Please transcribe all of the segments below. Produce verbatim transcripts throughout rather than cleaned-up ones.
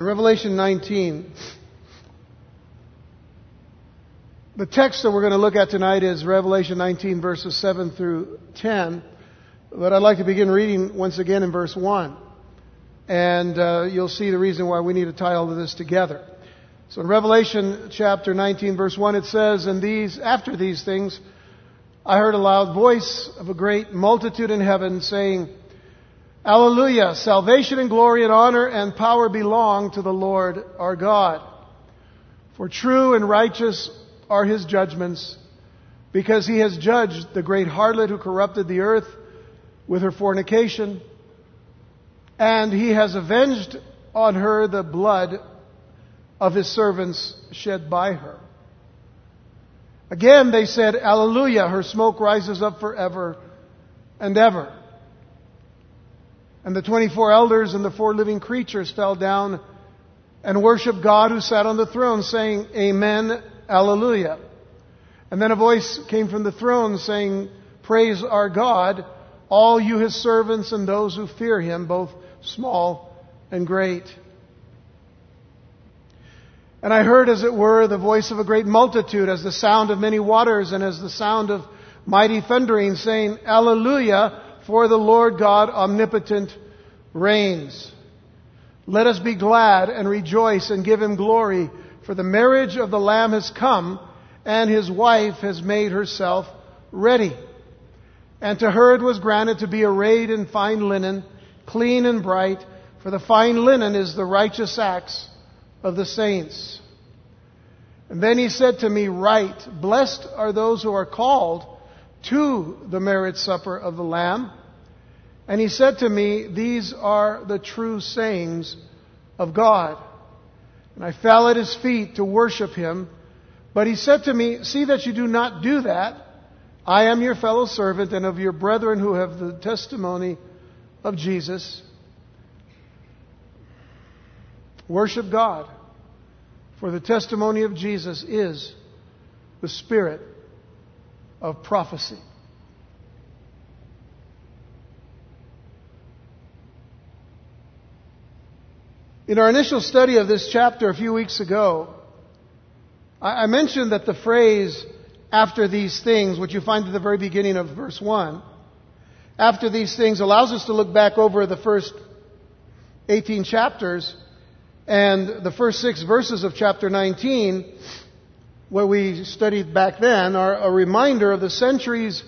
Revelation nineteen. The text that we're going to look at tonight is Revelation nineteen, verses seven through ten. But I'd like to begin reading once again in verse one. And uh, you'll see the reason why we need to tie all of this together. So in Revelation chapter nineteen, verse one, it says, "And these, after these things, I heard a loud voice of a great multitude in heaven saying, 'Alleluia, salvation and glory and honor and power belong to the Lord our God. For true and righteous are his judgments, because he has judged the great harlot who corrupted the earth with her fornication, and he has avenged on her the blood of his servants shed by her.' Again they said, 'Alleluia, her smoke rises up forever and ever.' And the twenty-four elders and the four living creatures fell down and worshiped God who sat on the throne, saying, 'Amen, Alleluia.' And then a voice came from the throne saying, 'Praise our God, all you his servants and those who fear him, both small and great.' And I heard, as it were, the voice of a great multitude, as the sound of many waters, and as the sound of mighty thundering, saying, 'Alleluia, for the Lord God omnipotent reigns. Let us be glad and rejoice and give him glory, for the marriage of the Lamb has come, and his wife has made herself ready.' And to her it was granted to be arrayed in fine linen, clean and bright, for the fine linen is the righteous acts of the saints. And then he said to me, 'Write, blessed are those who are called to the marriage supper of the Lamb.' And he said to me, 'These are the true sayings of God.' And I fell at his feet to worship him. But he said to me, 'See that you do not do that. I am your fellow servant and of your brethren who have the testimony of Jesus. Worship God, for the testimony of Jesus is the spirit of prophecy.'" In our initial study of this chapter a few weeks ago, I mentioned that the phrase, "after these things," which you find at the very beginning of verse one, "after these things," allows us to look back over the first eighteen chapters and the first six verses of chapter nineteen, what we studied back then, are a reminder of the centuries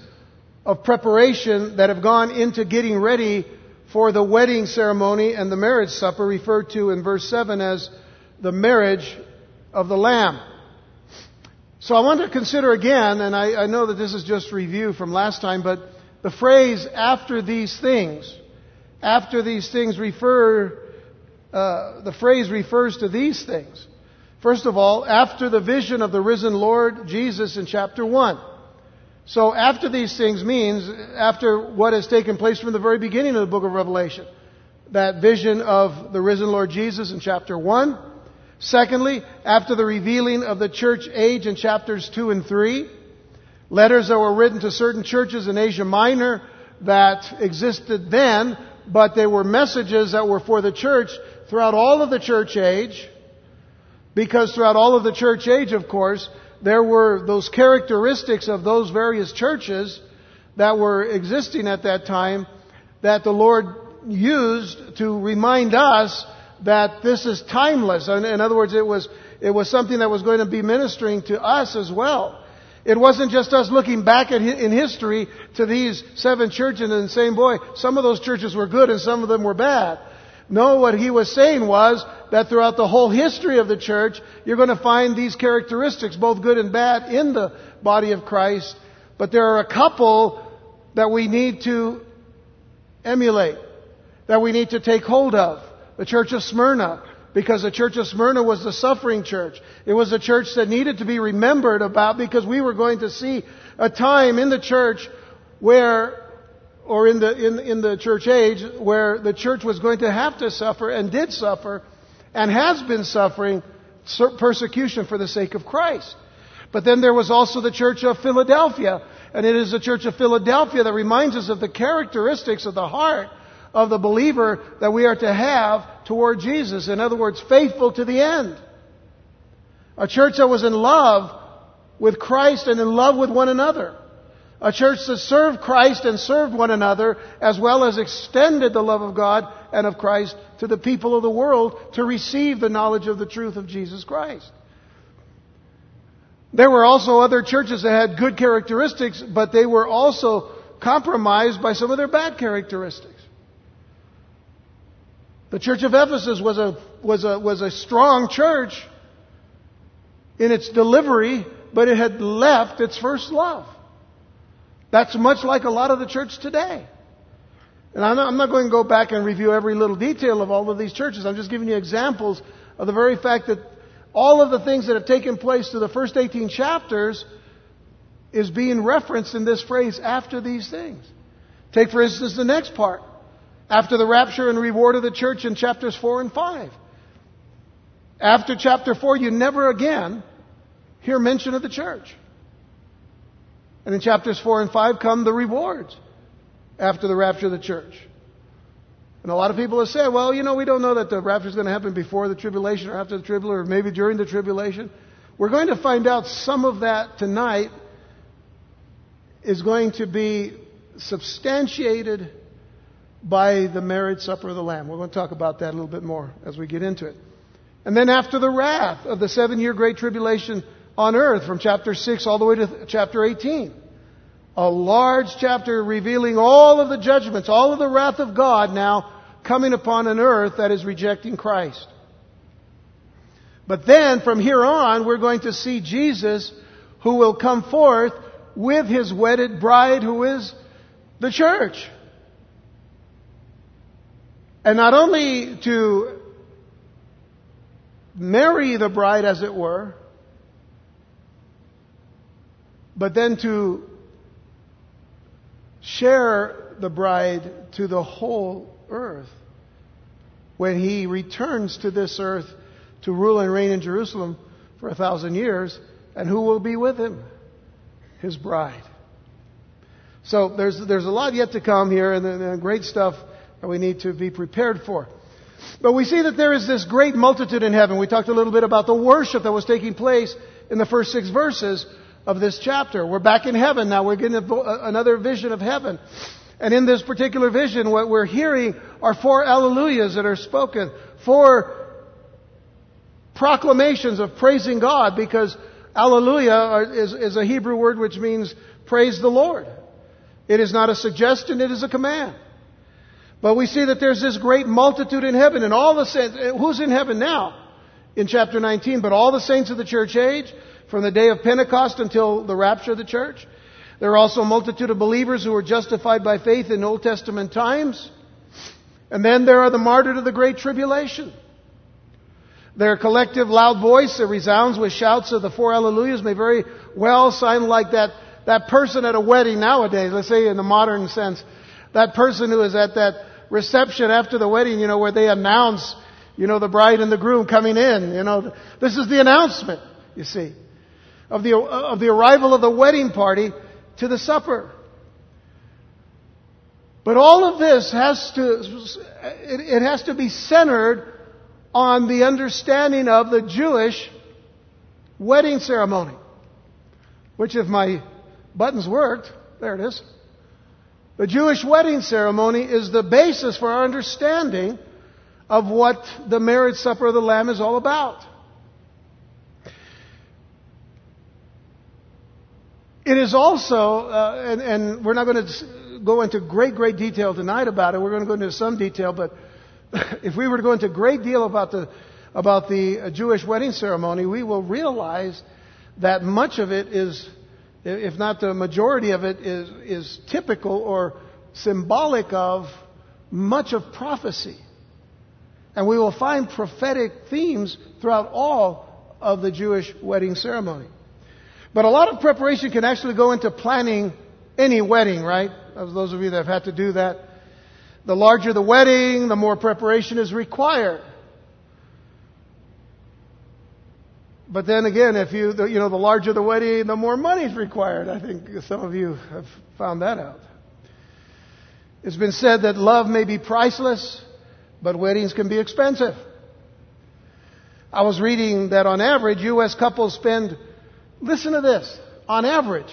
of preparation that have gone into getting ready for the wedding ceremony and the marriage supper, referred to in verse seven as the marriage of the Lamb. So I want to consider again, and I, I know that this is just review from last time, but the phrase "after these things," after these things refer, uh, the phrase refers to these things. First of all, after the vision of the risen Lord Jesus in chapter one. So after these things means after what has taken place from the very beginning of the book of Revelation. That vision of the risen Lord Jesus in chapter one. Secondly, after the revealing of the church age in chapters two and three. Letters that were written to certain churches in Asia Minor that existed then, but they were messages that were for the church throughout all of the church age. Because throughout all of the church age, of course, there were those characteristics of those various churches that were existing at that time that the Lord used to remind us that this is timeless. In other words, it was it was something that was going to be ministering to us as well. It wasn't just us looking back at in history to these seven churches and saying, "Boy, some of those churches were good and some of them were bad." No, what he was saying was that throughout the whole history of the church, you're going to find these characteristics, both good and bad, in the body of Christ. But there are a couple that we need to emulate, that we need to take hold of. The church of Smyrna, because the church of Smyrna was the suffering church. It was a church that needed to be remembered about, because we were going to see a time in the church where or in the in, in the church age where the church was going to have to suffer, and did suffer, and has been suffering persecution for the sake of Christ. But then there was also the church of Philadelphia, and it is the church of Philadelphia that reminds us of the characteristics of the heart of the believer that we are to have toward Jesus. In other words, faithful to the end. A church that was in love with Christ and in love with one another. A church that served Christ and served one another, as well as extended the love of God and of Christ to the people of the world to receive the knowledge of the truth of Jesus Christ. There were also other churches that had good characteristics, but they were also compromised by some of their bad characteristics. The church of Ephesus was a, was a, was a strong church in its delivery, but it had left its first love. That's much like a lot of the church today. And I'm not, I'm not going to go back and review every little detail of all of these churches. I'm just giving you examples of the very fact that all of the things that have taken place through the first eighteen chapters is being referenced in this phrase, after these things. Take, for instance, the next part. After the rapture and reward of the church in chapters four and five. After chapter four, you never again hear mention of the church. And in chapters four and five come the rewards after the rapture of the church. And a lot of people have said, well, you know, we don't know that the rapture is going to happen before the tribulation or after the tribulation or maybe during the tribulation. We're going to find out some of that tonight is going to be substantiated by the marriage supper of the Lamb. We're going to talk about that a little bit more as we get into it. And then after the wrath of the seven-year great tribulation on earth, from chapter six all the way to chapter eighteen. A large chapter revealing all of the judgments, all of the wrath of God now coming upon an earth that is rejecting Christ. But then, from here on, we're going to see Jesus, who will come forth with His wedded bride, who is the church. And not only to marry the bride, as it were, but then to share the bride to the whole earth when He returns to this earth to rule and reign in Jerusalem for a thousand years. And who will be with Him? His bride. So there's there's a lot yet to come here, and, and great stuff that we need to be prepared for. But we see that there is this great multitude in heaven. We talked a little bit about the worship that was taking place in the first six verses of this chapter. We're back in heaven now. We're getting another vision of heaven. And in this particular vision, what we're hearing are four alleluias that are spoken, four proclamations of praising God, because alleluia is, is a Hebrew word which means praise the Lord. It is not a suggestion, it is a command. But we see that there's this great multitude in heaven, and all the saints. Who's in heaven now? In chapter nineteen, but all the saints of the church age, from the day of Pentecost until the rapture of the church. There are also a multitude of believers who were justified by faith in Old Testament times. And then there are the martyred of the great tribulation. Their collective loud voice that resounds with shouts of the four alleluias may very well sound like that, that person at a wedding nowadays, let's say in the modern sense, that person who is at that reception after the wedding, you know, where they announce, you know, the bride and the groom coming in, you know. This is the announcement, you see, of the, of the arrival of the wedding party to the supper. But all of this has to, it, it has to be centered on the understanding of the Jewish wedding ceremony. Which, if my buttons worked, there it is. The Jewish wedding ceremony is the basis for our understanding of what the marriage supper of the Lamb is all about. It is also, uh, and, and we're not going to go into great, great detail tonight about it. We're going to go into some detail, but if we were to go into great deal about the about the Jewish wedding ceremony, we will realize that much of it is, if not the majority of it, is, is typical or symbolic of much of prophecy. And we will find prophetic themes throughout all of the Jewish wedding ceremony. But a lot of preparation can actually go into planning any wedding, right? As those of you that have had to do that. The larger the wedding, the more preparation is required. But then again, if you, you know, the larger the wedding, the more money is required. I think some of you have found that out. It's been said that love may be priceless, but weddings can be expensive. I was reading that on average, U S couples spend, listen to this, on average,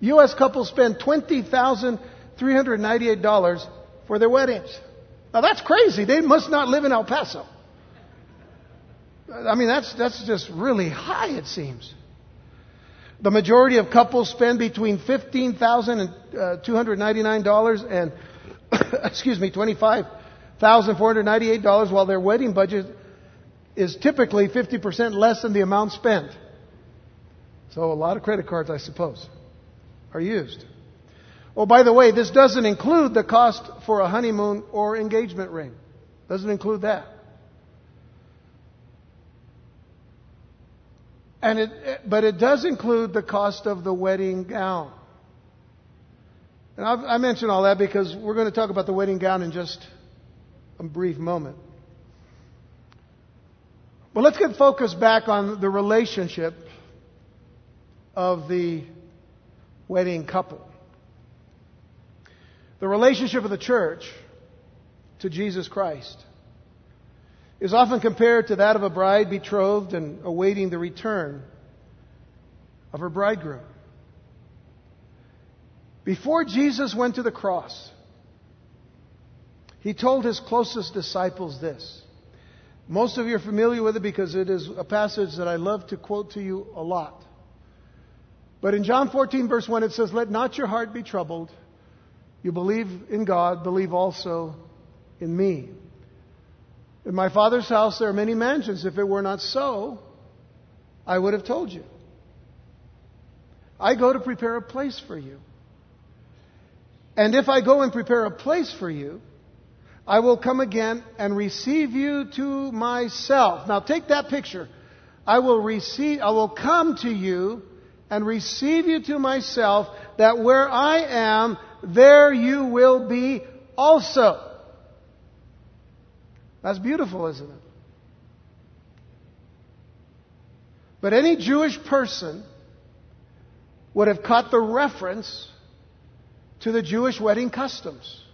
U S couples spend twenty thousand three hundred ninety-eight dollars for their weddings. Now that's crazy. They must not live in El Paso. I mean, that's that's just really high, it seems. The majority of couples spend between fifteen thousand two hundred ninety-nine dollars and, excuse me, twenty-five thousand four hundred ninety-eight dollars, while their wedding budget is typically fifty percent less than the amount spent. So a lot of credit cards, I suppose, are used. Oh, by the way, this doesn't include the cost for a honeymoon or engagement ring. Doesn't include that. And it, but it does include the cost of the wedding gown. And I've, I mention all that because we're going to talk about the wedding gown in just a brief moment. But let's get focused back on the relationship of the wedding couple. The relationship of the church to Jesus Christ is often compared to that of a bride betrothed and awaiting the return of her bridegroom. Before Jesus went to the cross, he told his closest disciples this. Most of you are familiar with it because it is a passage that I love to quote to you a lot. But in John fourteen, verse one, it says, "Let not your heart be troubled. You believe in God, believe also in me. In my Father's house there are many mansions. If it were not so, I would have told you. I go to prepare a place for you. And if I go and prepare a place for you, I will come again and receive you to myself." Now take that picture. I will receive, I will come to you and receive you to myself, that where I am, there you will be also. That's beautiful, isn't it? But any Jewish person would have caught the reference to the Jewish wedding customs.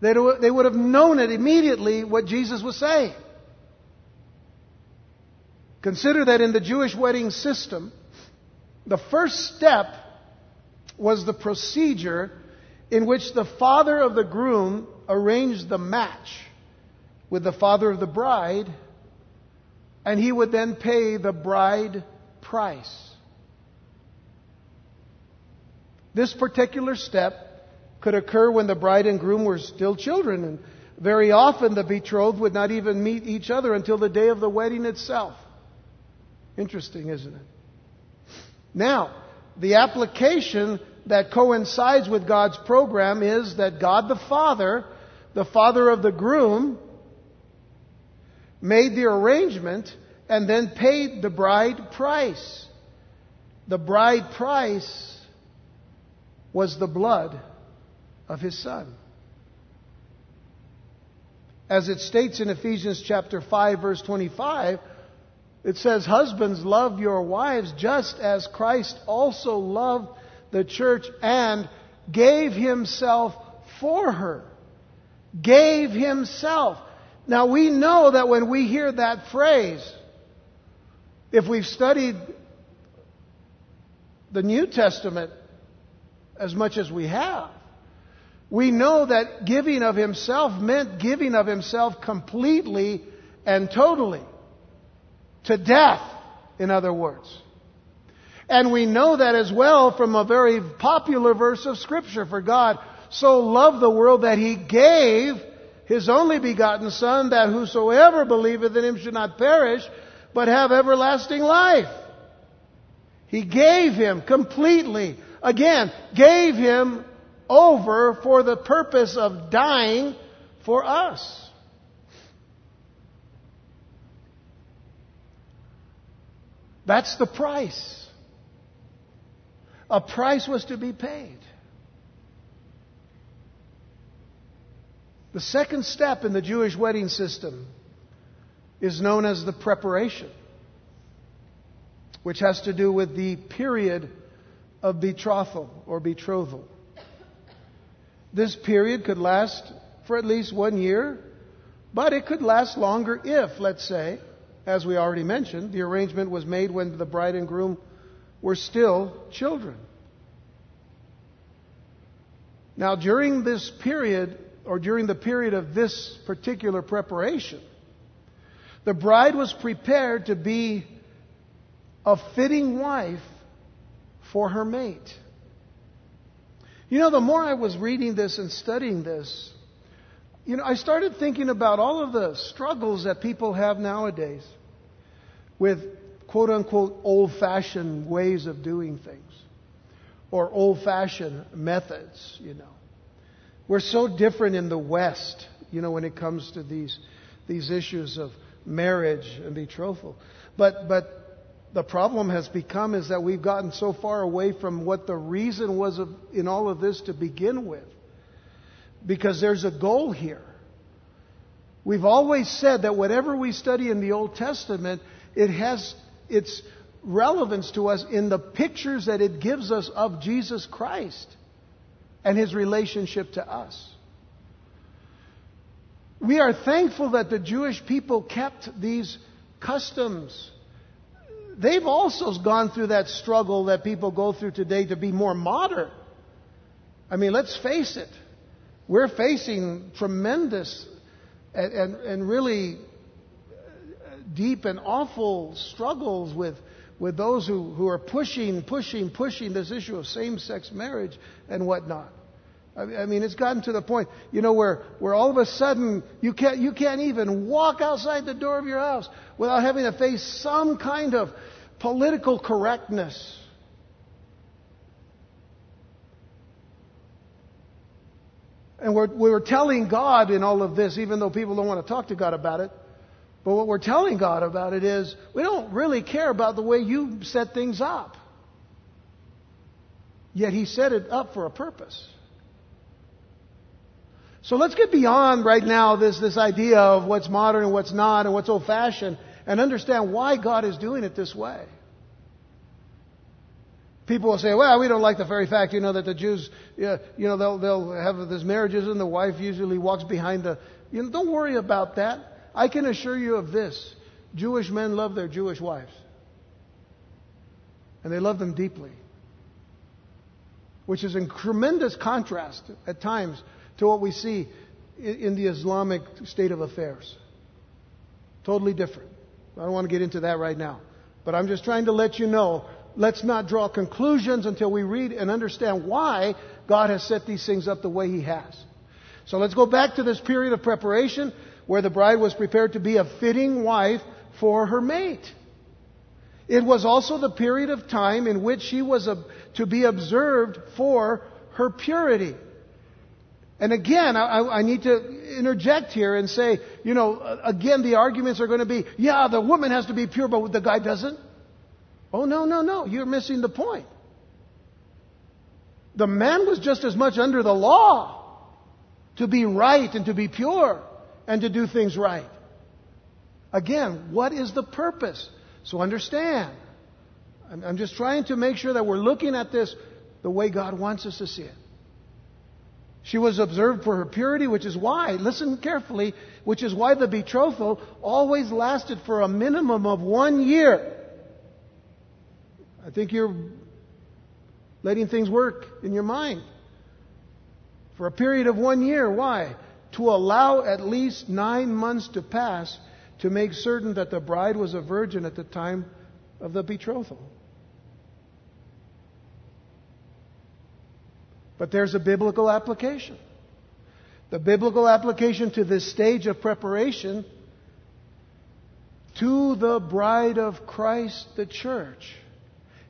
They they would have known it immediately, what Jesus was saying. Consider that in the Jewish wedding system, the first step was the procedure in which the father of the groom arranged the match with the father of the bride, and he would then pay the bride price. This particular step could occur when the bride and groom were still children, and very often the betrothed would not even meet each other until the day of the wedding itself. Interesting, isn't it? Now, the application that coincides with God's program is that God the Father, the father of the groom, made the arrangement, and then paid the bride price. The bride price was the blood of his son. As it states in Ephesians chapter five, verse twenty-five, it says, "Husbands, love your wives just as Christ also loved the church and gave himself for her." Gave himself. Now, we know that when we hear that phrase, if we've studied the New Testament as much as we have, we know that giving of himself meant giving of himself completely and totally. To death, in other words. And we know that as well from a very popular verse of Scripture. "For God so loved the world that He gave His only begotten Son, that whosoever believeth in Him should not perish, but have everlasting life." He gave Him completely. Again, gave Him over for the purpose of dying for us. That's the price. A price was to be paid. The second step in the Jewish wedding system is known as the preparation, which has to do with the period of betrothal or betrothal. This period could last for at least one year, but it could last longer if, let's say, as we already mentioned, the arrangement was made when the bride and groom were still children. Now, during this period, or during the period of this particular preparation, the bride was prepared to be a fitting wife for her mate. You know, the more I was reading this and studying this, you know, I started thinking about all of the struggles that people have nowadays with quote-unquote old-fashioned ways of doing things or old-fashioned methods, you know. We're so different in the West, you know, when it comes to these these issues of marriage and betrothal. But but the problem has become is that we've gotten so far away from what the reason was of, in all of this to begin with. Because there's a goal here. We've always said that whatever we study in the Old Testament, it has its relevance to us in the pictures that it gives us of Jesus Christ and His relationship to us. We are thankful that the Jewish people kept these customs. They've also gone through that struggle that people go through today to be more modern. I mean, let's face it. We're facing tremendous and, and, and really deep and awful struggles with, with those who, who are pushing, pushing, pushing this issue of same-sex marriage and whatnot. I mean, it's gotten to the point, you know, where, where all of a sudden you can't, you can't even walk outside the door of your house without having to face some kind of political correctness. And we're, we're telling God in all of this, even though people don't want to talk to God about it. But what we're telling God about it is, we don't really care about the way you set things up. Yet He set it up for a purpose. So let's get beyond right now this, this idea of what's modern and what's not and what's old-fashioned and understand why God is doing it this way. People will say, well, we don't like the very fact, you know, that the Jews, you know, they'll, they'll have these marriages and the wife usually walks behind the... You know, don't worry about that. I can assure you of this. Jewish men love their Jewish wives. And they love them deeply. Which is in tremendous contrast at times to what we see in the Islamic state of affairs. Totally different. I don't want to get into that right now. But I'm just trying to let you know, let's not draw conclusions until we read and understand why God has set these things up the way He has. So let's go back to this period of preparation where the bride was prepared to be a fitting wife for her mate. It was also the period of time in which she was to be observed for her purity. And again, I, I need to interject here and say, you know, again, the arguments are going to be, yeah, the woman has to be pure, but the guy doesn't. Oh, no, no, no. You're missing the point. The man was just as much under the law to be right and to be pure and to do things right. Again, what is the purpose? So understand. I'm just trying to make sure that we're looking at this the way God wants us to see it. She was observed for her purity, which is why, listen carefully, which is why the betrothal always lasted for a minimum of one year. I think you're letting things work in your mind. For a period of one year. Why? To allow at least nine months to pass to make certain that the bride was a virgin at the time of the betrothal. But there's a biblical application. The biblical application to this stage of preparation to the bride of Christ, the church,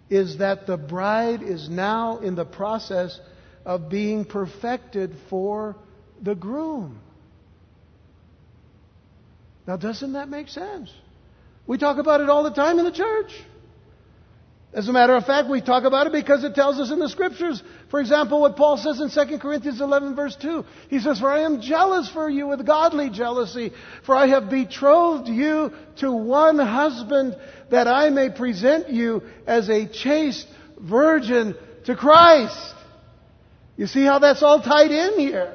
is that the bride is now in the process of being perfected for the groom. Now, doesn't that make sense? We talk about it all the time in the church. As a matter of fact, we talk about it because it tells us in the Scriptures. For example, what Paul says in Second Corinthians eleven, verse two. He says, "For I am jealous for you with godly jealousy, for I have betrothed you to one husband, that I may present you as a chaste virgin to Christ." You see how that's all tied in here?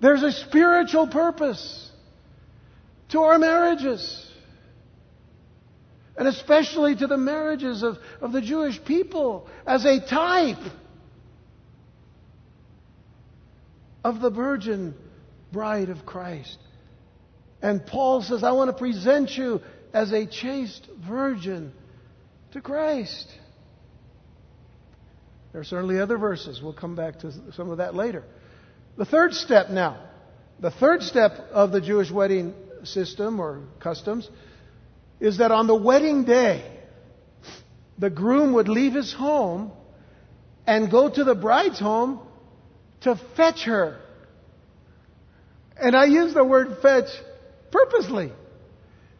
There's a spiritual purpose to our marriages. And especially to the marriages of, of the Jewish people as a type of the virgin bride of Christ. And Paul says, I want to present you as a chaste virgin to Christ. There are certainly other verses. We'll come back to some of that later. The third step now. The third step of the Jewish wedding system or customs is that on the wedding day, the groom would leave his home and go to the bride's home to fetch her. And I use the word fetch purposely.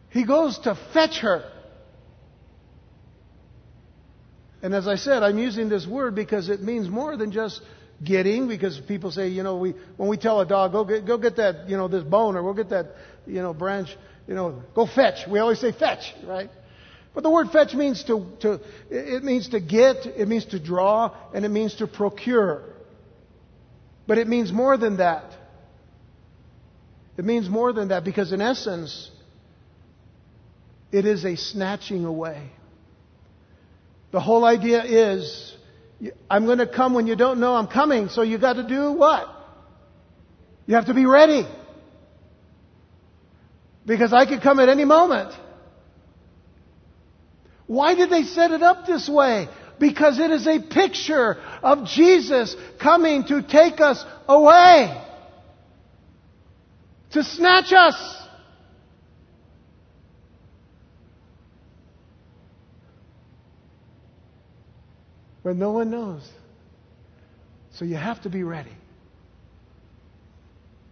He goes to fetch her. And as I said, I'm using this word because it means more than just getting, because people say, you know, we when we tell a dog, go get, go get that, you know, this bone, or we'll get that, you know, branch, you know, go fetch. We always say fetch, right? But the word fetch means to, to it means to get, it means to draw, and it means to procure. But it means more than that. It means more than that, because in essence, it is a snatching away. The whole idea is, I'm going to come when you don't know I'm coming, so you got to do what? You have to be ready. Because I could come at any moment. Why did they set it up this way? Because it is a picture of Jesus coming to take us away. To snatch us. When no one knows. So you have to be ready.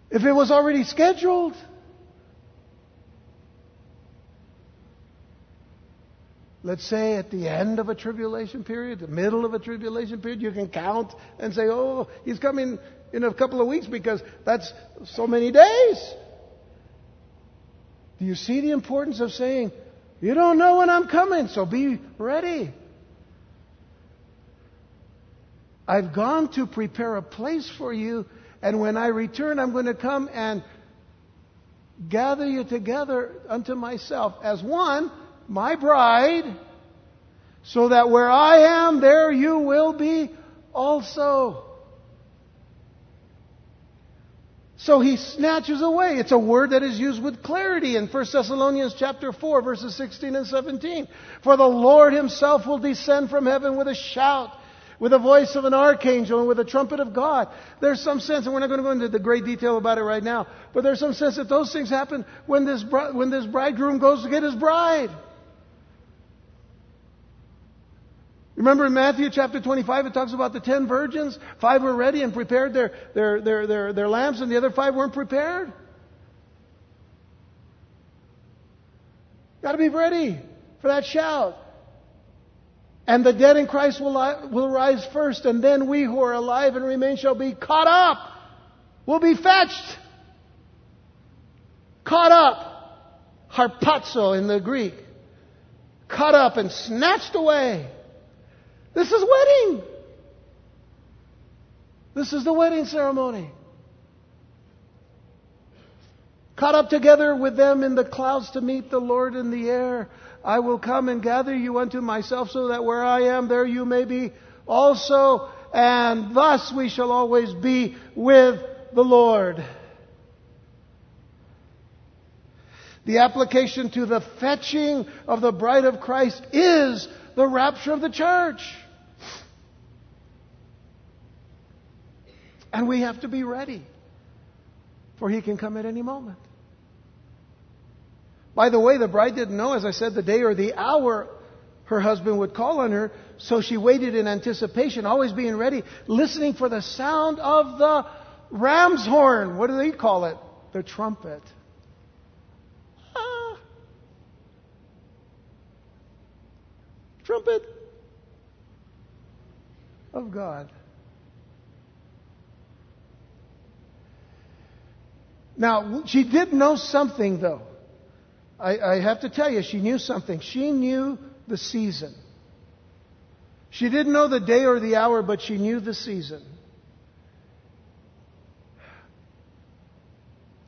If it was already scheduled, let's say at the end of a tribulation period, the middle of a tribulation period, you can count and say, oh, he's coming in a couple of weeks because that's so many days. Do you see the importance of saying, you don't know when I'm coming, so be ready. I've gone to prepare a place for you, and when I return, I'm going to come and gather you together unto myself as one, my bride, so that where I am, there you will be also. So he snatches away. It's a word that is used with clarity in First Thessalonians chapter four, verses sixteen and seventeen. For the Lord himself will descend from heaven with a shout, with the voice of an archangel, and with the trumpet of God. There's some sense, and we're not going to go into the great detail about it right now, but there's some sense that those things happen when this bri- when this bridegroom goes to get his bride. Remember in Matthew chapter twenty-five, it talks about the ten virgins. Five were ready and prepared their, their, their, their, their lamps, and the other five weren't prepared. Got to be ready for that shout. And the dead in Christ will, li- will rise first, and then we who are alive and remain shall be caught up. We'll be fetched. Caught up. Harpazo in the Greek. Caught up and snatched away. This is wedding. This is the wedding ceremony. Caught up together with them in the clouds to meet the Lord in the air. I will come and gather you unto myself, so that where I am, there you may be also. And thus we shall always be with the Lord. The application to the fetching of the bride of Christ is the rapture of the church. And we have to be ready, for he can come at any moment. By the way, the bride didn't know, as I said, the day or the hour her husband would call on her, so she waited in anticipation, always being ready, listening for the sound of the ram's horn. What do they call it? The trumpet. Ah. Trumpet of God. Now, she did know something, though. I, I have to tell you, she knew something. She knew the season. She didn't know the day or the hour, but she knew the season.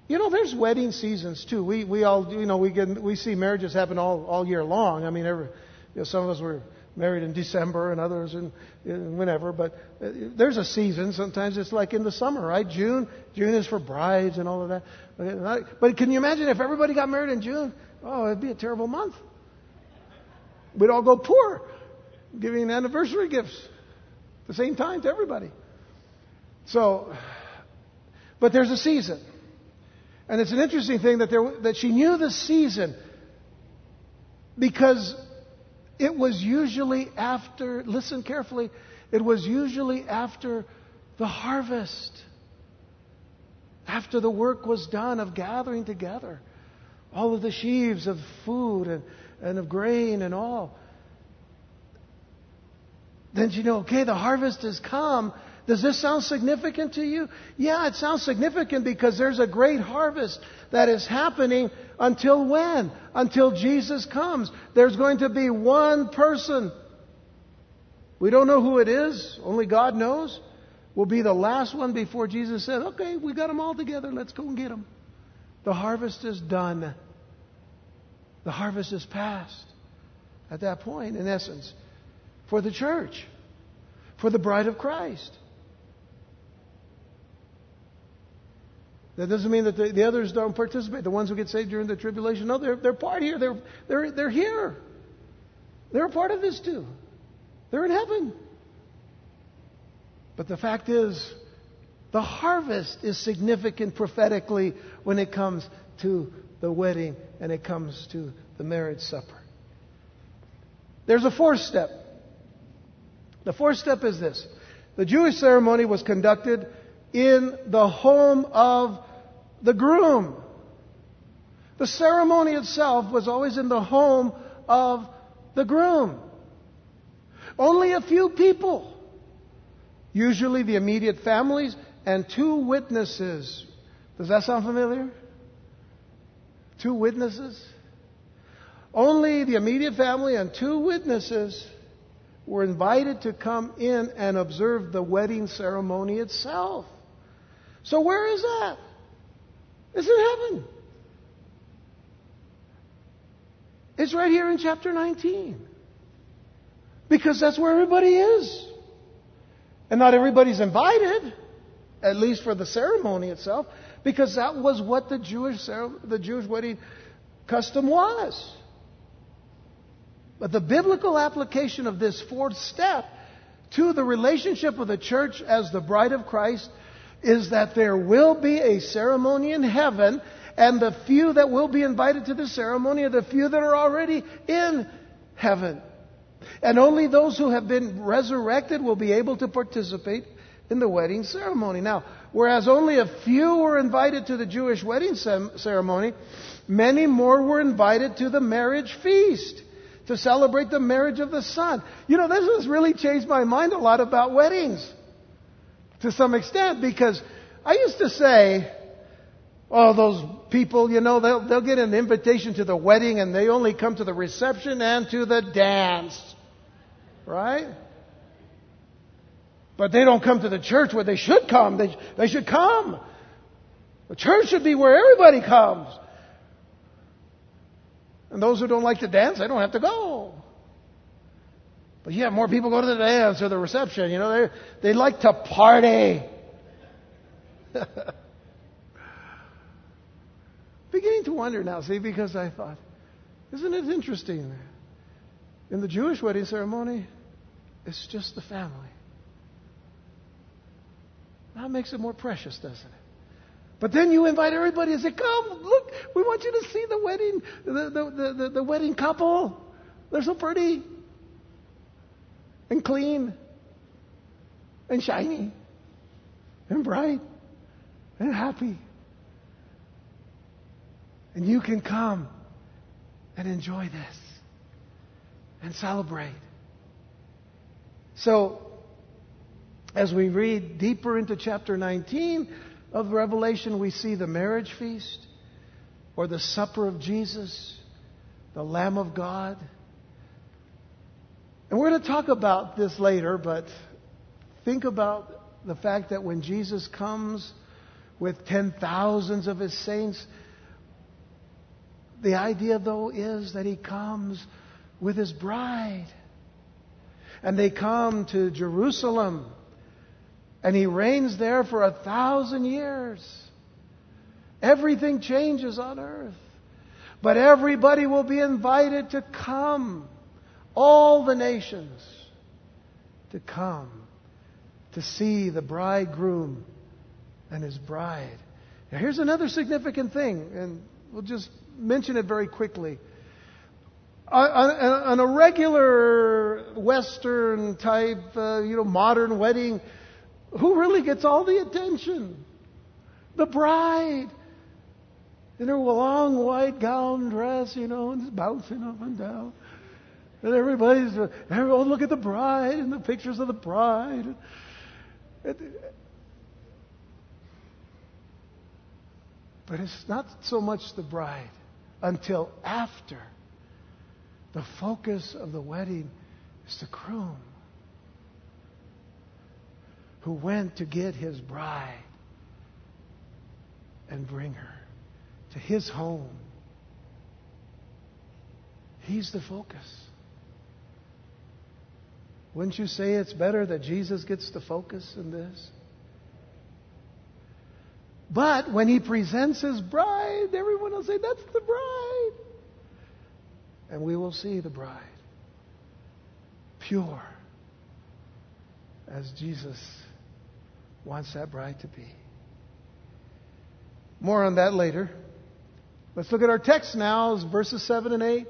You know, there's wedding seasons too. We we all you know we get we see marriages happen all, all year long. I mean, every, you know, some of us were married in December and others in, in whenever. But there's a season. Sometimes it's like in the summer, right? June. June is for brides and all of that. But can you imagine if everybody got married in June? Oh, it'd be a terrible month. We'd all go poor, giving anniversary gifts at the same time to everybody. So, but there's a season. And it's an interesting thing that there, that she knew the season, because it was usually after, listen carefully, it was usually after the harvest, after the work was done of gathering together all of the sheaves of food and, and of grain and all. Then she knew, okay, the harvest has come. Does this sound significant to you? Yeah, it sounds significant because there's a great harvest that is happening until when? Until Jesus comes. There's going to be one person. We don't know who it is. Only God knows. We'll be the last one before Jesus said, okay, we got them all together. Let's go and get them. The harvest is done. The harvest is past at that point, in essence, for the church, for the bride of Christ. That doesn't mean that the, the others don't participate. The ones who get saved during the tribulation, no, they're, they're part here. They're, they're, they're here. They're a part of this too. They're in heaven. But the fact is, the harvest is significant prophetically when it comes to the wedding and it comes to the marriage supper. There's a fourth step. The fourth step is this. The Jewish ceremony was conducted in the home of the groom. The ceremony itself was always in the home of the groom. Only a few people, usually the immediate families and two witnesses. Does that sound familiar? Two witnesses? Only the immediate family and two witnesses were invited to come in and observe the wedding ceremony itself. So where is that? It's in heaven. It's right here in chapter nineteen. Because that's where everybody is. And not everybody's invited, at least for the ceremony itself, because that was what the Jewish the Jewish wedding custom was. But the biblical application of this fourth step to the relationship of the church as the bride of Christ is that there will be a ceremony in heaven, and the few that will be invited to the ceremony are the few that are already in heaven. And only those who have been resurrected will be able to participate in the wedding ceremony. Now, whereas only a few were invited to the Jewish wedding ceremony, many more were invited to the marriage feast, to celebrate the marriage of the Son. You know, this has really changed my mind a lot about weddings, to some extent, because I used to say, oh, those people, you know, they'll, they'll get an invitation to the wedding and they only come to the reception and to the dance, right? But they don't come to the church where they should come. They, they should come. The church should be where everybody comes. And those who don't like to dance, they don't have to go. But yeah, more people go to the dance or the reception. You know, they they like to party. Beginning to wonder now, see, because I thought, isn't it interesting? In the Jewish wedding ceremony, it's just the family. That makes it more precious, doesn't it? But then you invite everybody and say, come, look, we want you to see the wedding, the, the, the, the wedding couple. They're so pretty and clean and shiny and bright and happy. And you can come and enjoy this and celebrate. So, as we read deeper into chapter nineteen, of Revelation, we see the marriage feast, or the supper of Jesus, the Lamb of God. And we're going to talk about this later, but think about the fact that when Jesus comes with ten thousands of his saints, the idea, though, is that he comes with his bride. And they come to Jerusalem, and he reigns there for a thousand years. Everything changes on earth. But everybody will be invited to come. All the nations to come to see the bridegroom and his bride. Now here's another significant thing, and we'll just mention it very quickly. On a regular Western type, uh, you know, modern wedding, who really gets all the attention? The bride. In her long white gown dress, you know, and it's bouncing up and down. And everybody's, oh, look at the bride and the pictures of the bride. But it's not so much the bride until after. The focus of the wedding is the groom who went to get his bride and bring her to his home. He's the focus. Wouldn't you say it's better that Jesus gets the focus in this? But when he presents his bride, everyone will say, that's the bride. And we will see the bride, pure, as Jesus wants that bride to be. More on that later. Let's look at our text now, verses seven and eight.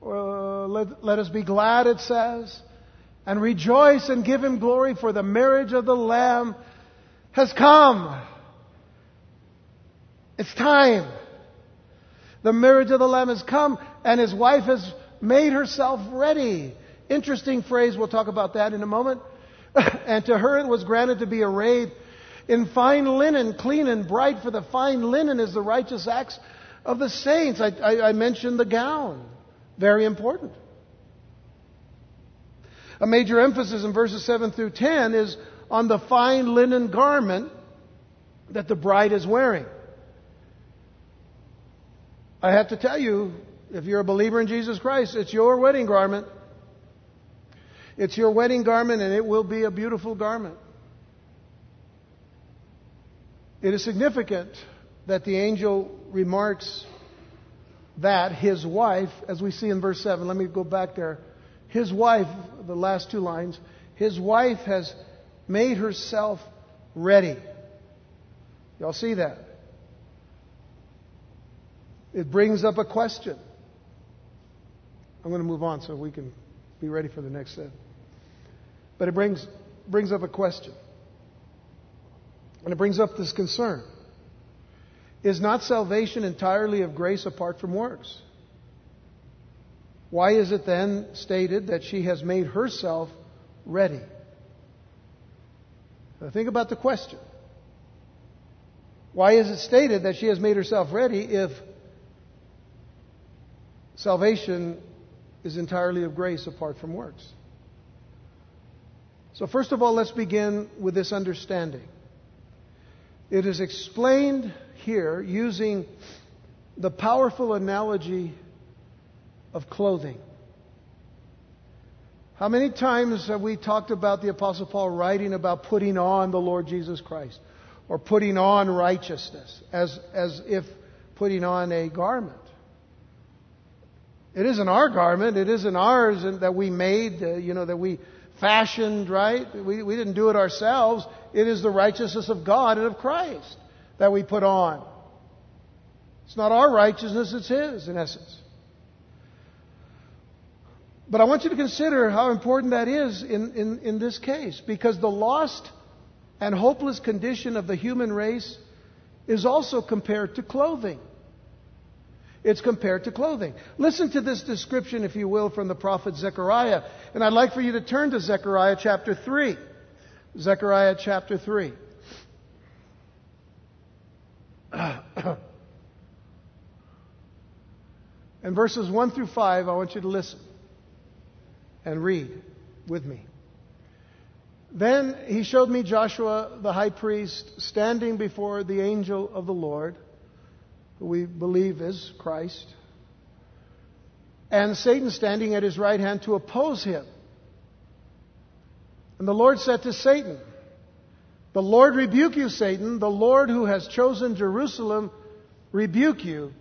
Uh, let, let us be glad, it says, and rejoice and give him glory, for the marriage of the Lamb has come. It's time. The marriage of the Lamb has come, and his wife has made herself ready. Interesting phrase, we'll talk about that in a moment. And to her it was granted to be arrayed in fine linen, clean and bright, for the fine linen is the righteous acts of the saints. I, I, I mentioned the gown. Very important. A major emphasis in verses seven through ten is on the fine linen garment that the bride is wearing. I have to tell you, if you're a believer in Jesus Christ, it's your wedding garment. It's your wedding garment, and it will be a beautiful garment. It is significant that the angel remarks that his wife, as we see in verse seven, let me go back there. His wife, the last two lines, his wife has made herself ready. Y'all see that? It brings up a question. I'm going to move on so we can be ready for the next set. But it brings brings up a question. And it brings up this concern. Is not salvation entirely of grace apart from works? Why is it then stated that she has made herself ready? Now think about the question. Why is it stated that she has made herself ready if salvation is entirely of grace apart from works? So first of all, let's begin with this understanding. It is explained here using the powerful analogy of clothing. How many times have we talked about the Apostle Paul writing about putting on the Lord Jesus Christ or putting on righteousness as, as if putting on a garment? It isn't our garment. It isn't ours that we made, uh, you know, that we fashioned, right? We, we didn't do it ourselves. It is the righteousness of God and of Christ that we put on. It's not our righteousness, it's His, in essence. But I want you to consider how important that is in, in, in this case, because the lost and hopeless condition of the human race is also compared to clothing. It's compared to clothing. Listen to this description, if you will, from the prophet Zechariah. And I'd like for you to turn to Zechariah chapter three. Zechariah chapter three. And verses one through five, I want you to listen. and read with me. Then he showed me Joshua the high priest standing before the angel of the Lord, who we believe is Christ, and Satan standing at his right hand to oppose him. And the Lord said to Satan, "The Lord rebuke you, Satan. The Lord who has chosen Jerusalem rebuke you.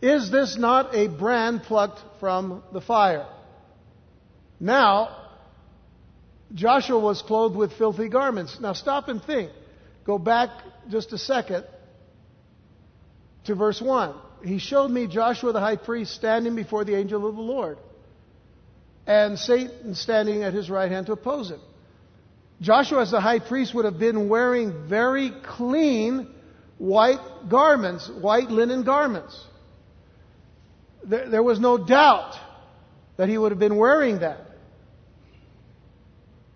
Is this not a brand plucked from the fire?" Now, Joshua was clothed with filthy garments. Now stop and think. Go back just a second to verse one. He showed me Joshua the high priest standing before the angel of the Lord, and Satan standing at his right hand to oppose him. Joshua as the high priest would have been wearing very clean white garments, white linen garments. There, there was no doubt that he would have been wearing that.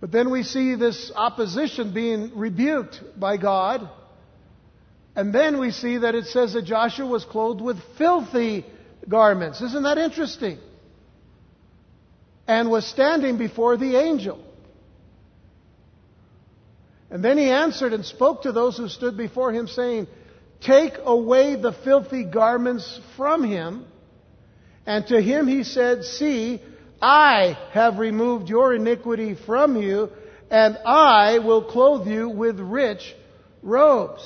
But then we see this opposition being rebuked by God. And then we see that it says that Joshua was clothed with filthy garments. Isn't that interesting? And was standing before the angel. And then he answered and spoke to those who stood before him, saying, "Take away the filthy garments from him." And to him he said, "See, I have removed your iniquity from you, and I will clothe you with rich robes."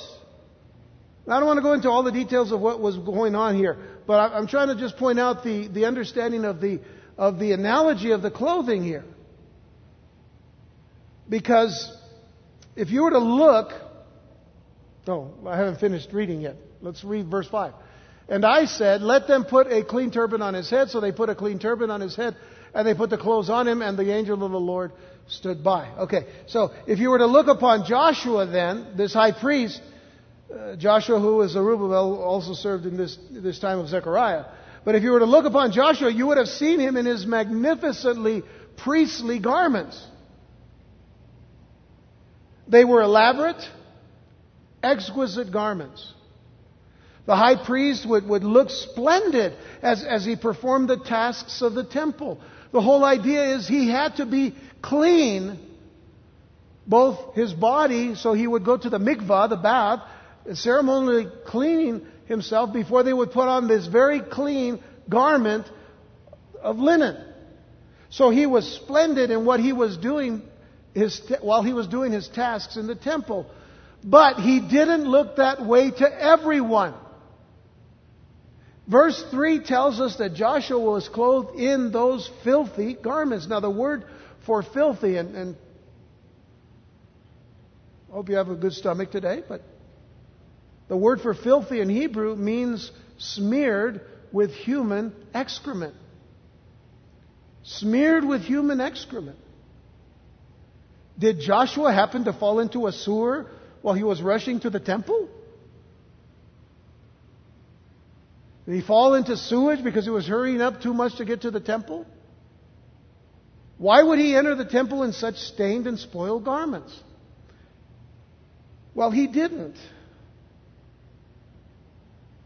Now, I don't want to go into all the details of what was going on here, but I'm trying to just point out the, the understanding of the, of the analogy of the clothing here. Because if you were to look... Oh, I haven't finished reading yet. Let's read verse five. "And I said, let them put a clean turban on his head." So they put a clean turban on his head, and they put the clothes on him, and the angel of the Lord stood by. Okay, so if you were to look upon Joshua then, this high priest, uh, Joshua who is Zerubbabel, also served in this, this time of Zechariah. But if you were to look upon Joshua, you would have seen him in his magnificently priestly garments. They were elaborate, exquisite garments. The high priest would, would look splendid as, as he performed the tasks of the temple. The whole idea is he had to be clean, both his body, so he would go to the mikvah, the bath, and ceremonially clean himself before they would put on this very clean garment of linen. So he was splendid in what he was doing his, while he was doing his tasks in the temple. But he didn't look that way to everyone. Verse three tells us that Joshua was clothed in those filthy garments. Now, the word for filthy, and, and I hope you have a good stomach today, but the word for filthy in Hebrew means smeared with human excrement. Smeared with human excrement. Did Joshua happen to fall into a sewer while he was rushing to the temple? Did he fall into sewage because he was hurrying up too much to get to the temple? Why would he enter the temple in such stained and spoiled garments? Well, he didn't.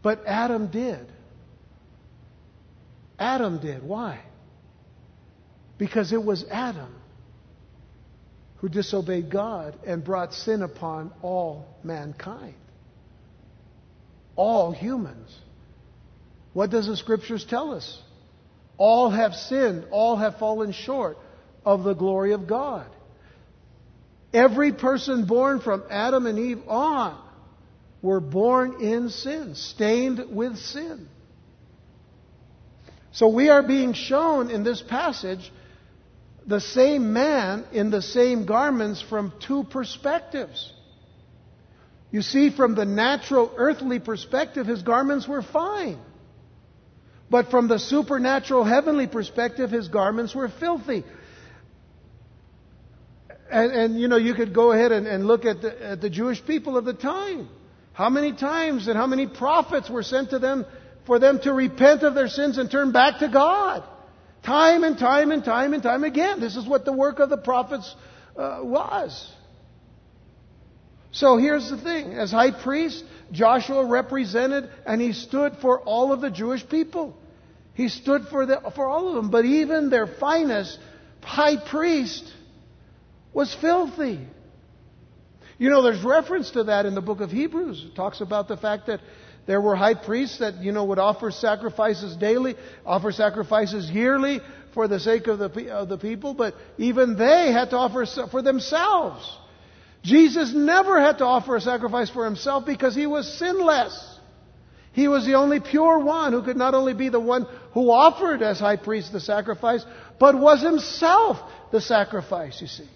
But Adam did. Adam did. Why? Because it was Adam who disobeyed God and brought sin upon all mankind. All humans. What does the Scriptures tell us? All have sinned. All have fallen short of the glory of God. Every person born from Adam and Eve on were born in sin, stained with sin. So we are being shown in this passage the same man in the same garments from two perspectives. You see, from the natural earthly perspective, his garments were fine. But from the supernatural heavenly perspective, his garments were filthy. And, and you know, you could go ahead and, and look at the, at the Jewish people of the time. How many times and how many prophets were sent to them for them to repent of their sins and turn back to God? Time and time and time and time again. This is what the work of the prophets uh, was. So here's the thing. As high priest, Joshua represented and he stood for all of the Jewish people. He stood for, the, for all of them. But even their finest high priest was filthy. You know, there's reference to that in the book of Hebrews. It talks about the fact that there were high priests that, you know, would offer sacrifices daily, offer sacrifices yearly for the sake of the, of the people, but even they had to offer for themselves. Jesus never had to offer a sacrifice for himself because he was sinless. He was the only pure one who could not only be the one who offered as high priest the sacrifice, but was himself the sacrifice, you see.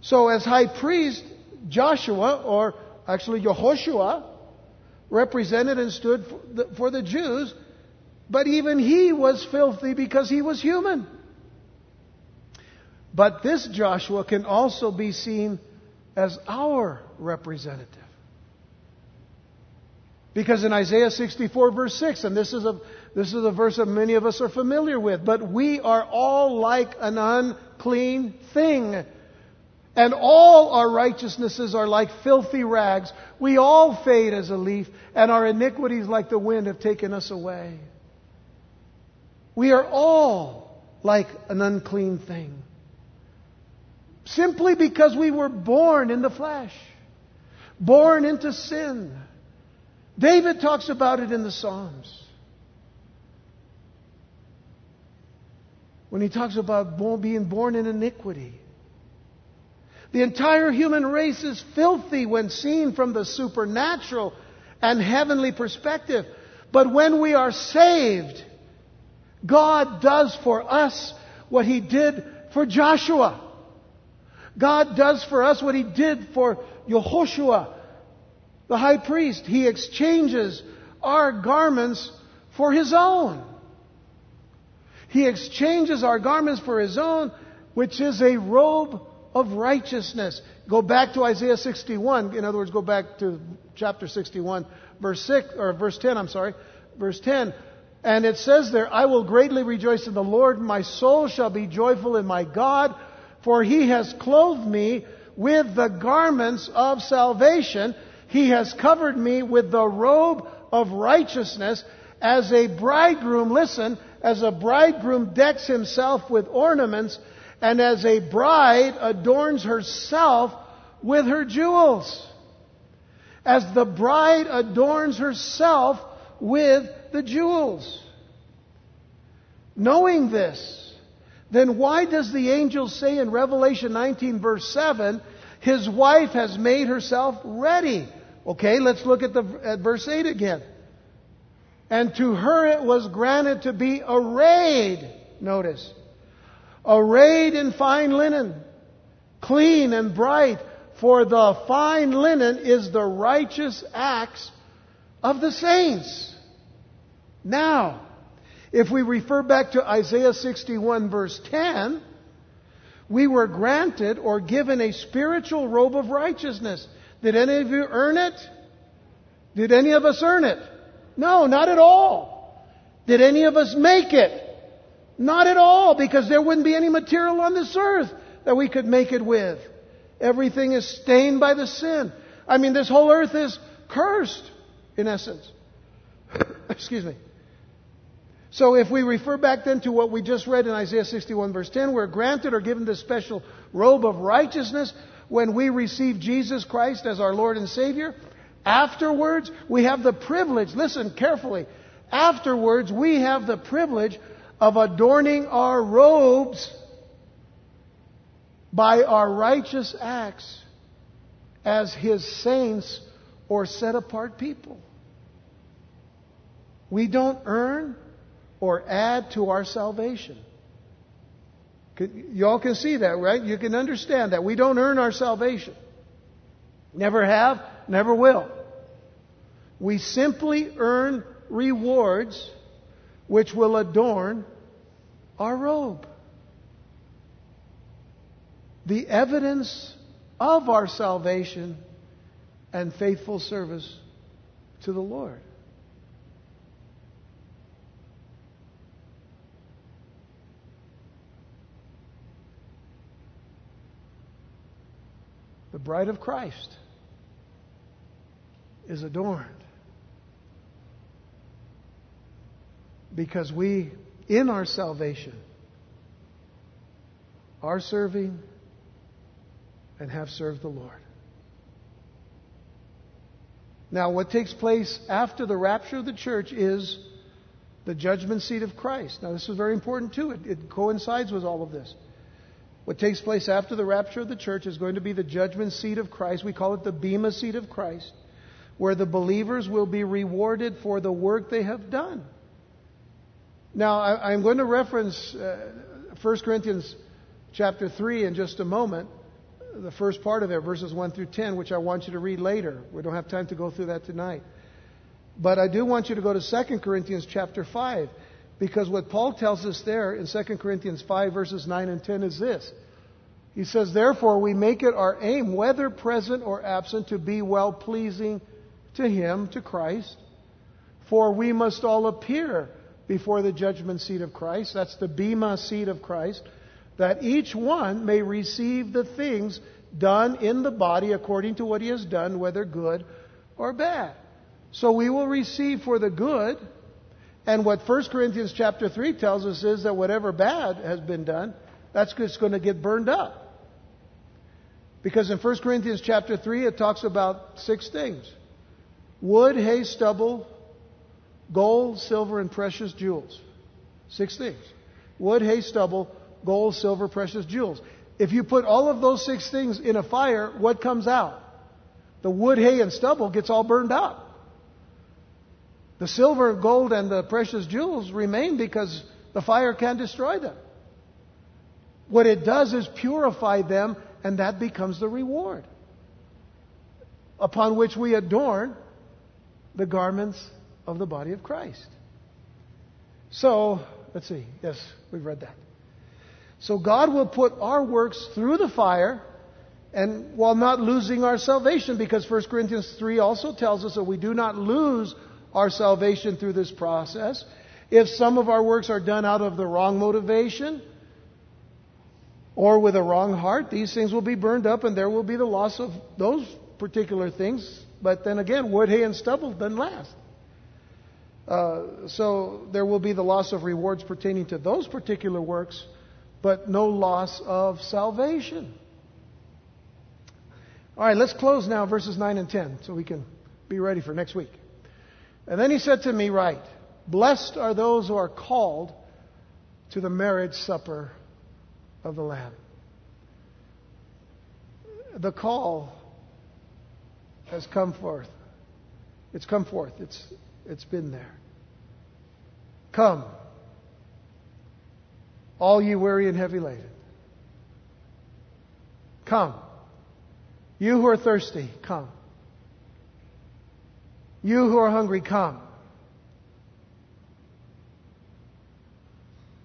So as high priest, Joshua, or actually Yehoshua, represented and stood for the, for the Jews, but even he was filthy because he was human. But this Joshua can also be seen as our representative. Because in Isaiah sixty-four, verse six, and this is a this is a verse that many of us are familiar with, but we are all like an unclean thing, and all our righteousnesses are like filthy rags. We all fade as a leaf, and our iniquities like the wind have taken us away. We are all like an unclean thing. Simply because we were born in the flesh, born into sin. David talks about it in the Psalms. When he talks about being born in iniquity. The entire human race is filthy when seen from the supernatural and heavenly perspective. But when we are saved, God does for us what He did for Joshua. God does for us what He did for Yehoshua, the high priest. He exchanges our garments for His own. He exchanges our garments for His own, which is a robe of righteousness. Go back to Isaiah sixty-one. In other words, go back to chapter sixty-one, verse six or verse ten. I'm sorry, verse ten. And it says there, "I will greatly rejoice in the Lord. My soul shall be joyful in my God. For He has clothed me with the garments of salvation. He has covered me with the robe of righteousness. As a bridegroom," listen, "as a bridegroom decks himself with ornaments, and as a bride adorns herself with her jewels." As the bride adorns herself with the jewels. Knowing this, then why does the angel say in Revelation nineteen, verse seven, "His wife has made herself ready"? Okay, let's look at the at verse eight again. "And to her it was granted to be arrayed," notice, "arrayed in fine linen, clean and bright, for the fine linen is the righteous acts of the saints." Now, if we refer back to Isaiah sixty-one, verse ten, we were granted or given a spiritual robe of righteousness. Did any of you earn it? Did any of us earn it? No, not at all. Did any of us make it? Not at all, because there wouldn't be any material on this earth that we could make it with. Everything is stained by the sin. I mean, this whole earth is cursed, in essence. Excuse me. So if we refer back then to what we just read in Isaiah sixty-one, verse ten, we're granted or given this special robe of righteousness when we receive Jesus Christ as our Lord and Savior. Afterwards, we have the privilege, listen carefully, afterwards we have the privilege of adorning our robes by our righteous acts as His saints or set-apart people. We don't earn or add to our salvation. Y'all can see that, right? You can understand that. We don't earn our salvation. Never have, never will. We simply earn rewards which will adorn our robe. The evidence of our salvation and faithful service to the Lord. The bride of Christ is adorned because we, in our salvation, are serving and have served the Lord. Now, what takes place after the rapture of the church is the judgment seat of Christ. Now, this is very important too. It, it coincides with all of this. What takes place after the rapture of the church is going to be the judgment seat of Christ. We call it the Bema seat of Christ, where the believers will be rewarded for the work they have done. Now, I, I'm going to reference uh, First Corinthians chapter three in just a moment, the first part of it, verses one through ten, which I want you to read later. We don't have time to go through that tonight. But I do want you to go to Second Corinthians chapter five, because what Paul tells us there in Second Corinthians five, verses nine and ten is this. He says, "Therefore we make it our aim, whether present or absent, to be well-pleasing to Him, to Christ. For we must all appear before the judgment seat of Christ." That's the Bema seat of Christ. "That each one may receive the things done in the body according to what he has done, whether good or bad." So we will receive for the good. And what First Corinthians chapter three tells us is that whatever bad has been done, that's just going to get burned up. Because in First Corinthians chapter three, it talks about six things: wood, hay, stubble, gold, silver, and precious jewels. Six things. Wood, hay, stubble, gold, silver, precious jewels. If you put all of those six things in a fire, what comes out? The wood, hay, and stubble gets all burned up. The silver, gold, and the precious jewels remain because the fire can't destroy them. What it does is purify them, and that becomes the reward upon which we adorn the garments of the body of Christ. So, let's see. Yes, we've read that. So God will put our works through the fire, and while not losing our salvation, because First Corinthians three also tells us that we do not lose our salvation through this process. If some of our works are done out of the wrong motivation or with a wrong heart, these things will be burned up and there will be the loss of those particular things. But then again, wood, hay, and stubble doesn't last. Uh, so there will be the loss of rewards pertaining to those particular works, but no loss of salvation. All right, let's close now verses nine and ten so we can be ready for next week. "And then he said to me, 'Write, blessed are those who are called to the marriage supper of the Lamb.'" The call has come forth. It's come forth. It's it's been there. "Come, all ye weary and heavy laden. Come. You who are thirsty, come. You who are hungry, come.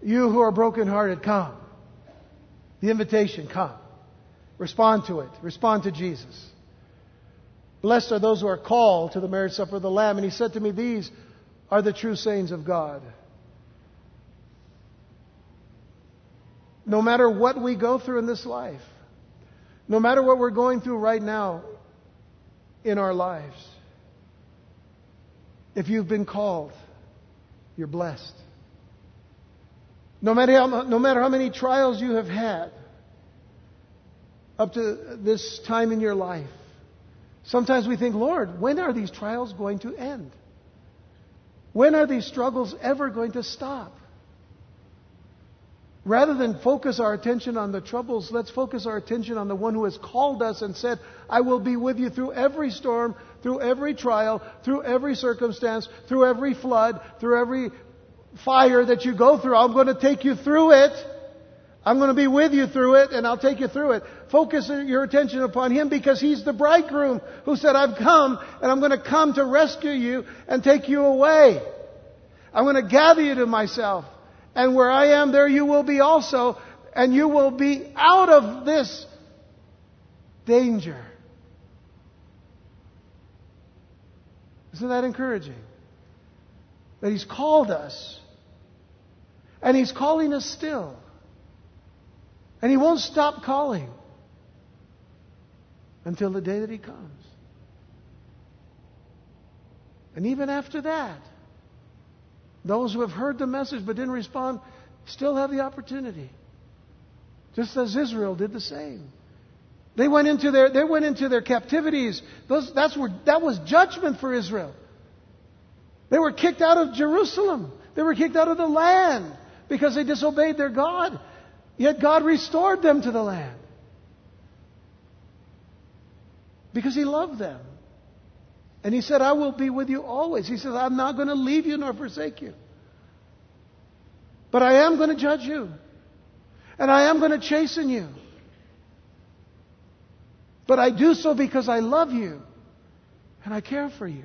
You who are brokenhearted, come." The invitation, come. Respond to it. Respond to Jesus. "Blessed are those who are called to the marriage supper of the Lamb. And he said to me, these are the true sayings of God." No matter what we go through in this life, no matter what we're going through right now in our lives, if you've been called, you're blessed. No matter how, no matter how many trials you have had up to this time in your life, sometimes we think, "Lord, when are these trials going to end? When are these struggles ever going to stop?" Rather than focus our attention on the troubles, let's focus our attention on the one who has called us and said, "I will be with you through every storm, through every trial, through every circumstance, through every flood, through every fire that you go through. I'm going to take you through it. I'm going to be with you through it, and I'll take you through it." Focus your attention upon Him because He's the bridegroom who said, "I've come, and I'm going to come to rescue you and take you away. I'm going to gather you to myself. And where I am, there you will be also, and you will be out of this danger." Isn't that encouraging? That He's called us, and He's calling us still, and He won't stop calling until the day that He comes. And even after that, those who have heard the message but didn't respond still have the opportunity just as Israel did the same. They went into their they went into their captivities. Those that's where that was judgment for Israel. They were kicked out of Jerusalem. They were kicked out of the land because they disobeyed their God. Yet God restored them to the land because He loved them. And He said, I will be with you always. He says, I'm not going to leave you nor forsake you. But I am going to judge you. And I am going to chasten you. But I do so because I love you. And I care for you.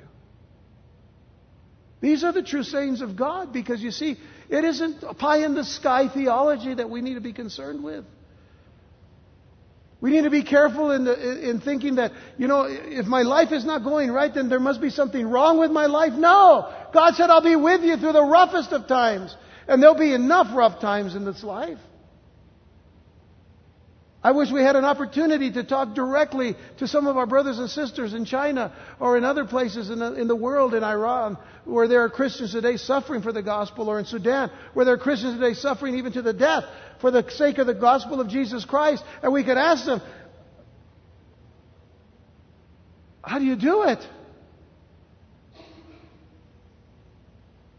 These are the true sayings of God. Because you see, it isn't a pie-in-the-sky theology that we need to be concerned with. We need to be careful in, the, in thinking that, you know, if my life is not going right, then there must be something wrong with my life. No! God said, I'll be with you through the roughest of times. And there'll be enough rough times in this life. I wish we had an opportunity to talk directly to some of our brothers and sisters in China or in other places in the, in the world, in Iran, where there are Christians today suffering for the gospel, or in Sudan, where there are Christians today suffering even to the death for the sake of the gospel of Jesus Christ. And we could ask them, how do you do it?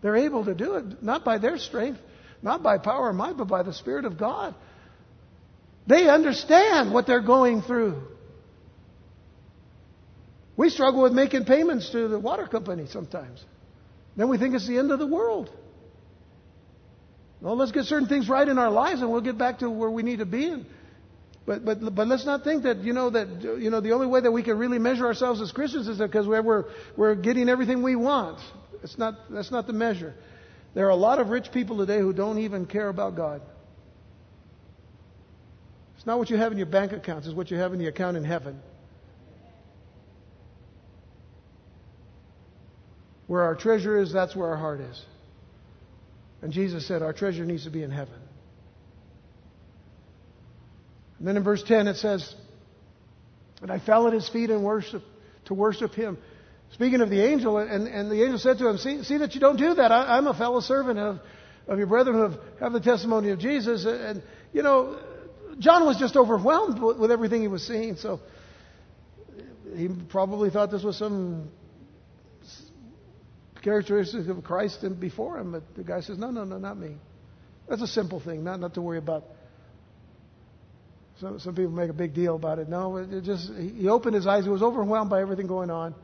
They're able to do it, not by their strength, not by power or might, but by the Spirit of God. They understand what they're going through. We struggle with making payments to the water company sometimes. Then we think it's the end of the world. Well, let's get certain things right in our lives and we'll get back to where we need to be. And, but, but, but let's not think that, you know, that, you know, the only way that we can really measure ourselves as Christians is because we're, we're, we're getting everything we want. It's not, that's not the measure. There are a lot of rich people today who don't even care about God. Not what you have in your bank accounts, is what you have in the account in heaven. Where our treasure is, that's where our heart is. And Jesus said, our treasure needs to be in heaven. And then in verse ten it says, and I fell at his feet and worship, to worship him. Speaking of the angel, and, and the angel said to him, see, see that you don't do that. I, I'm a fellow servant of, of your brethren who have the testimony of Jesus. And, and you know, John was just overwhelmed with everything he was seeing, so he probably thought this was some characteristic of Christ before him. But the guy says, no, no, no, not me. That's a simple thing, not, not to worry about. Some, some people make a big deal about it. No, it just he opened his eyes. He was overwhelmed by everything going on.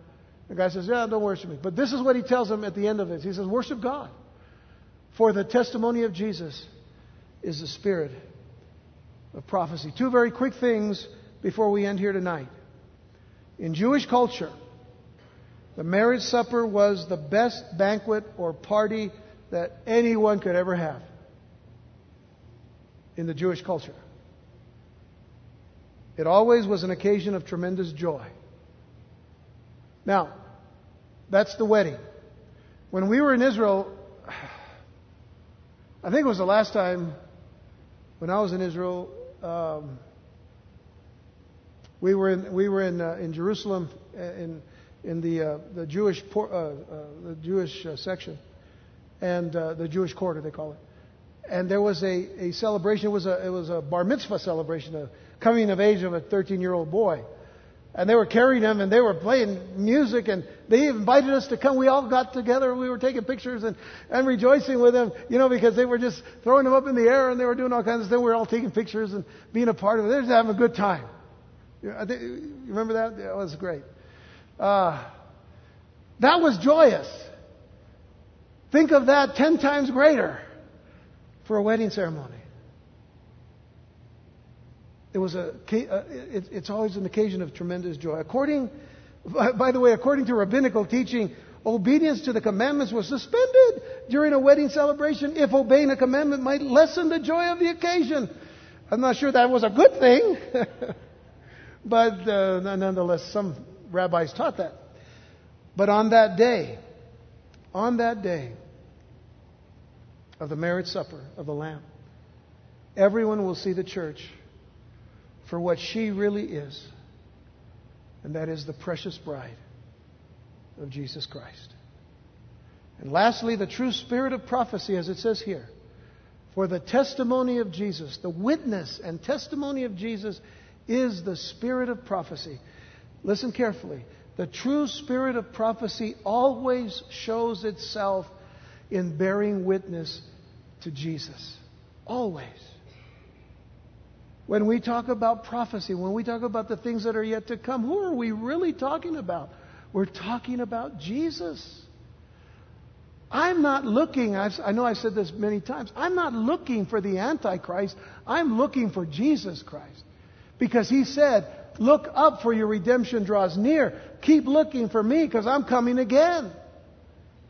The guy says, yeah, don't worship me. But this is what he tells him at the end of it. He says, worship God, for the testimony of Jesus is the Spirit of prophecy. Two very quick things before we end here tonight. In Jewish culture, the marriage supper was the best banquet or party that anyone could ever have. In the Jewish culture, it always was an occasion of tremendous joy. Now, that's the wedding. When we were in Israel, I think it was the last time when I was in Israel, Um, we were in we were in uh, in Jerusalem in in the uh, the Jewish por- uh, uh, the Jewish uh, section and uh, the Jewish quarter, they call it, and there was a, a celebration. It was a it was a bar mitzvah celebration, a coming of age of a thirteen year old boy, and they were carrying him and they were playing music and they invited us to come. We all got together and we were taking pictures and, and rejoicing with them, you know, because they were just throwing them up in the air and they were doing all kinds of stuff. We were all taking pictures and being a part of it. They were just having a good time. You remember that? That was great. Uh, that was joyous. Think of that ten times greater for a wedding ceremony. It was a. It's always an occasion of tremendous joy. According, by the way, according to rabbinical teaching, obedience to the commandments was suspended during a wedding celebration if obeying a commandment might lessen the joy of the occasion. I'm not sure that was a good thing, but uh, nonetheless, some rabbis taught that. But on that day, on that day of the marriage supper of the Lamb, everyone will see the church for what she really is, and that is the precious bride of Jesus Christ. And lastly, the true spirit of prophecy, as it says here, For the testimony of Jesus, the witness and testimony of Jesus is the spirit of prophecy. Listen carefully. The true spirit of prophecy always shows itself in bearing witness to Jesus. Always. When we talk about prophecy, when we talk about the things that are yet to come, who are we really talking about? We're talking about Jesus. I'm not looking, I've, I know I've said this many times, I'm not looking for the Antichrist. I'm looking for Jesus Christ. Because He said, look up for your redemption draws near. Keep looking for me because I'm coming again.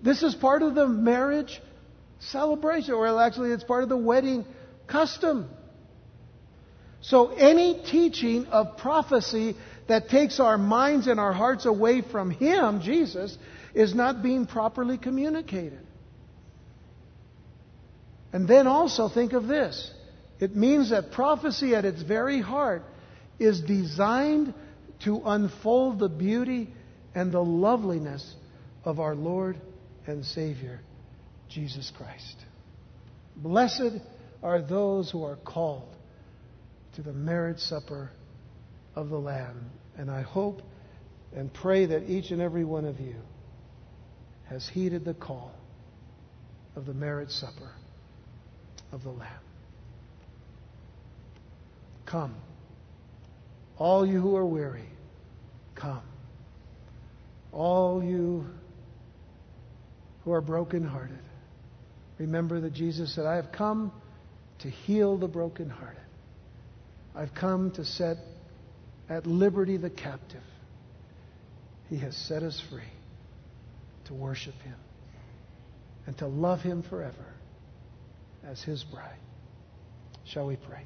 This is part of the marriage celebration, or actually it's part of the wedding custom. So any teaching of prophecy that takes our minds and our hearts away from Him, Jesus, is not being properly communicated. And then also think of this. It means that prophecy at its very heart is designed to unfold the beauty and the loveliness of our Lord and Savior, Jesus Christ. Blessed are those who are called to the marriage supper of the Lamb. And I hope and pray that each and every one of you has heeded the call of the marriage supper of the Lamb. Come, all you who are weary, come. All you who are brokenhearted, remember that Jesus said, I have come to heal the brokenhearted. I've come to set at liberty the captive. He has set us free to worship Him and to love Him forever as His bride. Shall we pray?